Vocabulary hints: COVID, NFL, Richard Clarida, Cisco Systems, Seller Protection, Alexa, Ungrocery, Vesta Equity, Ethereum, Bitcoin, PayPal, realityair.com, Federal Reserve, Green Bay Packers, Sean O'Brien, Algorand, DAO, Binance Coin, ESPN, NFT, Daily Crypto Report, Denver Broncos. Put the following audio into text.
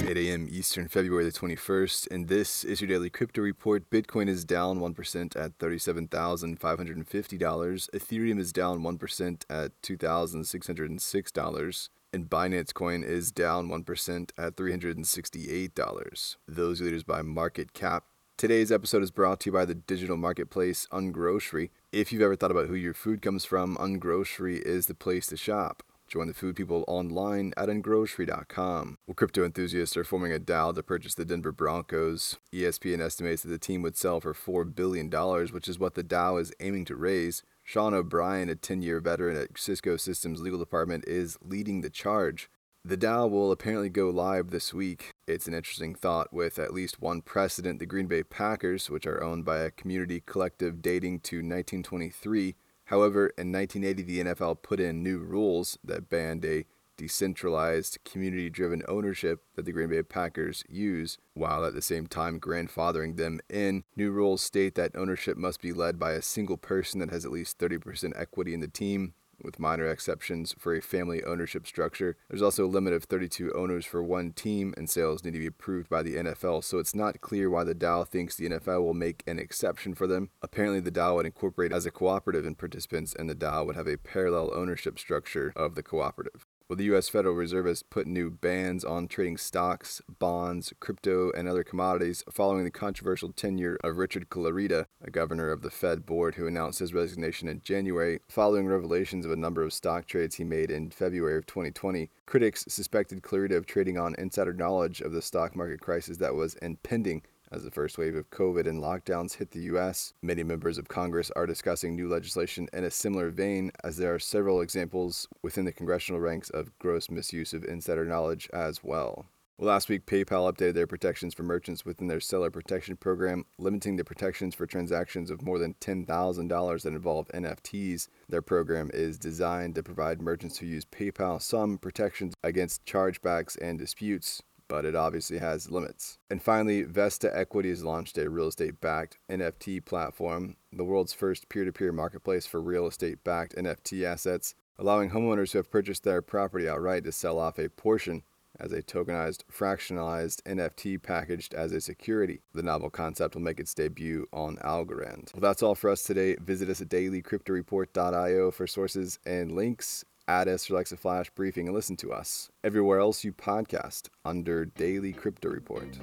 It's 8 a.m. Eastern, February the 21st, and this is your Daily Crypto Report. Bitcoin is down 1% at $37,550. Ethereum is down 1% at $2,606. And Binance Coin is down 1% at $368. Those are leaders by market cap. Today's episode is brought to you by the digital marketplace Ungrocery. If you've ever thought about who your food comes from, Ungrocery is the place to shop. Join the food people online at ungrocery.com. Well, crypto enthusiasts are forming a DAO to purchase the Denver Broncos. ESPN estimates that the team would sell for $4 billion, which is what the DAO is aiming to raise. Sean O'Brien, a 10-year veteran at Cisco Systems legal department, is leading the charge. The DAO will apparently go live this week. It's an interesting thought with at least one precedent. The Green Bay Packers, which are owned by a community collective dating to 1923. However, in 1980, the NFL put in new rules that banned a decentralized, community-driven ownership that the Green Bay Packers use, while at the same time grandfathering them in. New rules state that ownership must be led by a single person that has at least 30% equity in the team, with minor exceptions for a family ownership structure. There's also a limit of 32 owners for one team, and sales need to be approved by the NFL, so it's not clear why the DAO thinks the NFL will make an exception for them. Apparently, the DAO would incorporate as a cooperative, and participants in the DAO would have a parallel ownership structure of the cooperative. Well, the U.S. Federal Reserve has put new bans on trading stocks, bonds, crypto, and other commodities following the controversial tenure of Richard Clarida, a governor of the Fed board who announced his resignation in January following revelations of a number of stock trades he made in February of 2020. Critics suspected Clarida of trading on insider knowledge of the stock market crisis that was impending as the first wave of COVID and lockdowns hit the U.S. Many members of Congress are discussing new legislation in a similar vein, as there are several examples within the congressional ranks of gross misuse of insider knowledge as well. Well, last week, PayPal updated their protections for merchants within their seller protection program, limiting the protections for transactions of more than $10,000 that involve NFTs. Their program is designed to provide merchants who use PayPal some protections against chargebacks and disputes, but it obviously has limits. And finally, Vesta Equity has launched a real estate-backed NFT platform, the world's first peer-to-peer marketplace for real estate-backed NFT assets, allowing homeowners who have purchased their property outright to sell off a portion as a tokenized, fractionalized NFT packaged as a security. The novel concept will make its debut on Algorand. Well, that's all for us today. Visit us at dailycryptoreport.io for sources and links. Add us for Alexa Flash Briefing and listen to us everywhere else you podcast under Daily Crypto Report.